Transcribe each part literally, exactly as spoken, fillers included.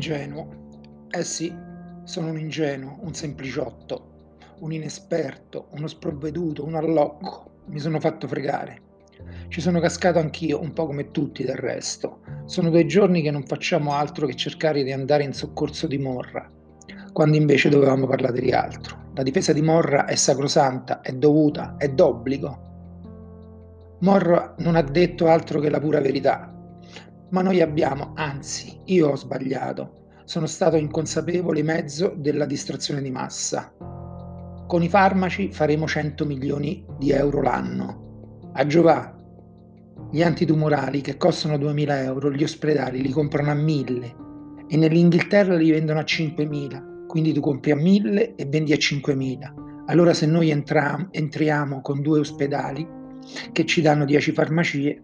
ingenuo. Eh sì, sono un ingenuo, un sempliciotto, un inesperto, uno sprovveduto, un allocco. Mi sono fatto fregare. Ci sono cascato anch'io, un po' come tutti del resto. Sono due giorni che non facciamo altro che cercare di andare in soccorso di Morra, quando invece dovevamo parlare di altro. La difesa di Morra è sacrosanta, è dovuta, è d'obbligo. Morra non ha detto altro che la pura verità, ma noi abbiamo, anzi, io ho sbagliato. Sono stato inconsapevole mezzo della distrazione di massa. Con i farmaci faremo cento milioni di euro l'anno. A Giovà, gli antitumorali che costano duemila euro, gli ospedali li comprano a mille e nell'Inghilterra li vendono a cinquemila, quindi tu compri a mille e vendi a cinquemila. Allora se noi entra- entriamo con due ospedali che ci danno dieci farmacie.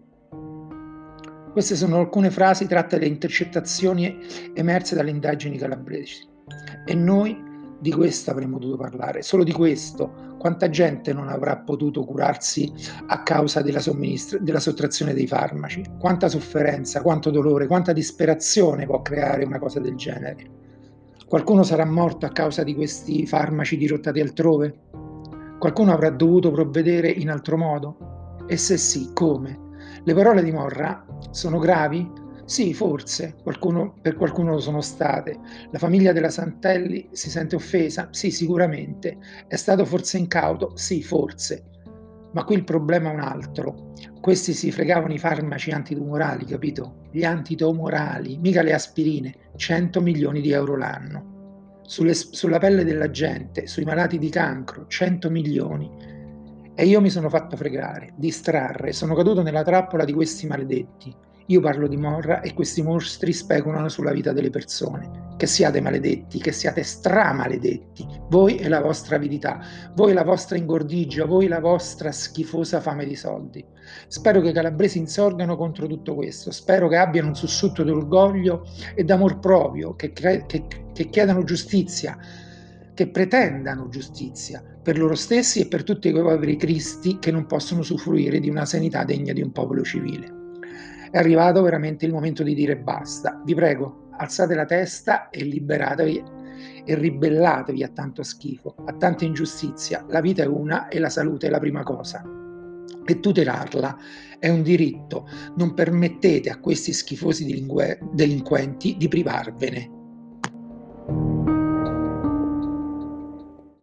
Queste sono alcune frasi tratte dalle intercettazioni emerse dalle indagini Calabresi. E noi di questo avremmo dovuto parlare, solo di questo. Quanta gente non avrà potuto curarsi a causa della, somministra- della sottrazione dei farmaci? Quanta sofferenza, quanto dolore, quanta disperazione può creare una cosa del genere? Qualcuno sarà morto a causa di questi farmaci dirottati altrove? Qualcuno avrà dovuto provvedere in altro modo? E se sì, come? Le parole di Morra sono gravi? Sì, forse, qualcuno, per qualcuno lo sono state. La famiglia della Santelli si sente offesa? Sì, sicuramente. È stato forse incauto? Sì, forse. Ma qui il problema è un altro. Questi si fregavano i farmaci antitumorali, capito? Gli antitumorali, mica le aspirine. cento milioni di euro l'anno. Sulle, sulla pelle della gente, sui malati di cancro, cento milioni. E io mi sono fatto fregare, distrarre, sono caduto nella trappola di questi maledetti. Io parlo di Morra e questi mostri speculano sulla vita delle persone. Che siate maledetti, che siate stramaledetti. Voi e la vostra avidità, voi e la vostra ingordigia, voi e la vostra schifosa fame di soldi. Spero che i calabresi insorgano contro tutto questo. Spero che abbiano un sussulto d'orgoglio e d'amor proprio, che, cre- che, che chiedano giustizia, che pretendano giustizia per loro stessi e per tutti quei poveri cristi che non possono usufruire di una sanità degna di un popolo civile. È arrivato veramente il momento di dire basta. Vi prego, alzate la testa e liberatevi e ribellatevi a tanto schifo, a tanta ingiustizia. La vita è una e la salute è la prima cosa. E tutelarla è un diritto. Non permettete a questi schifosi delinque- delinquenti di privarvene.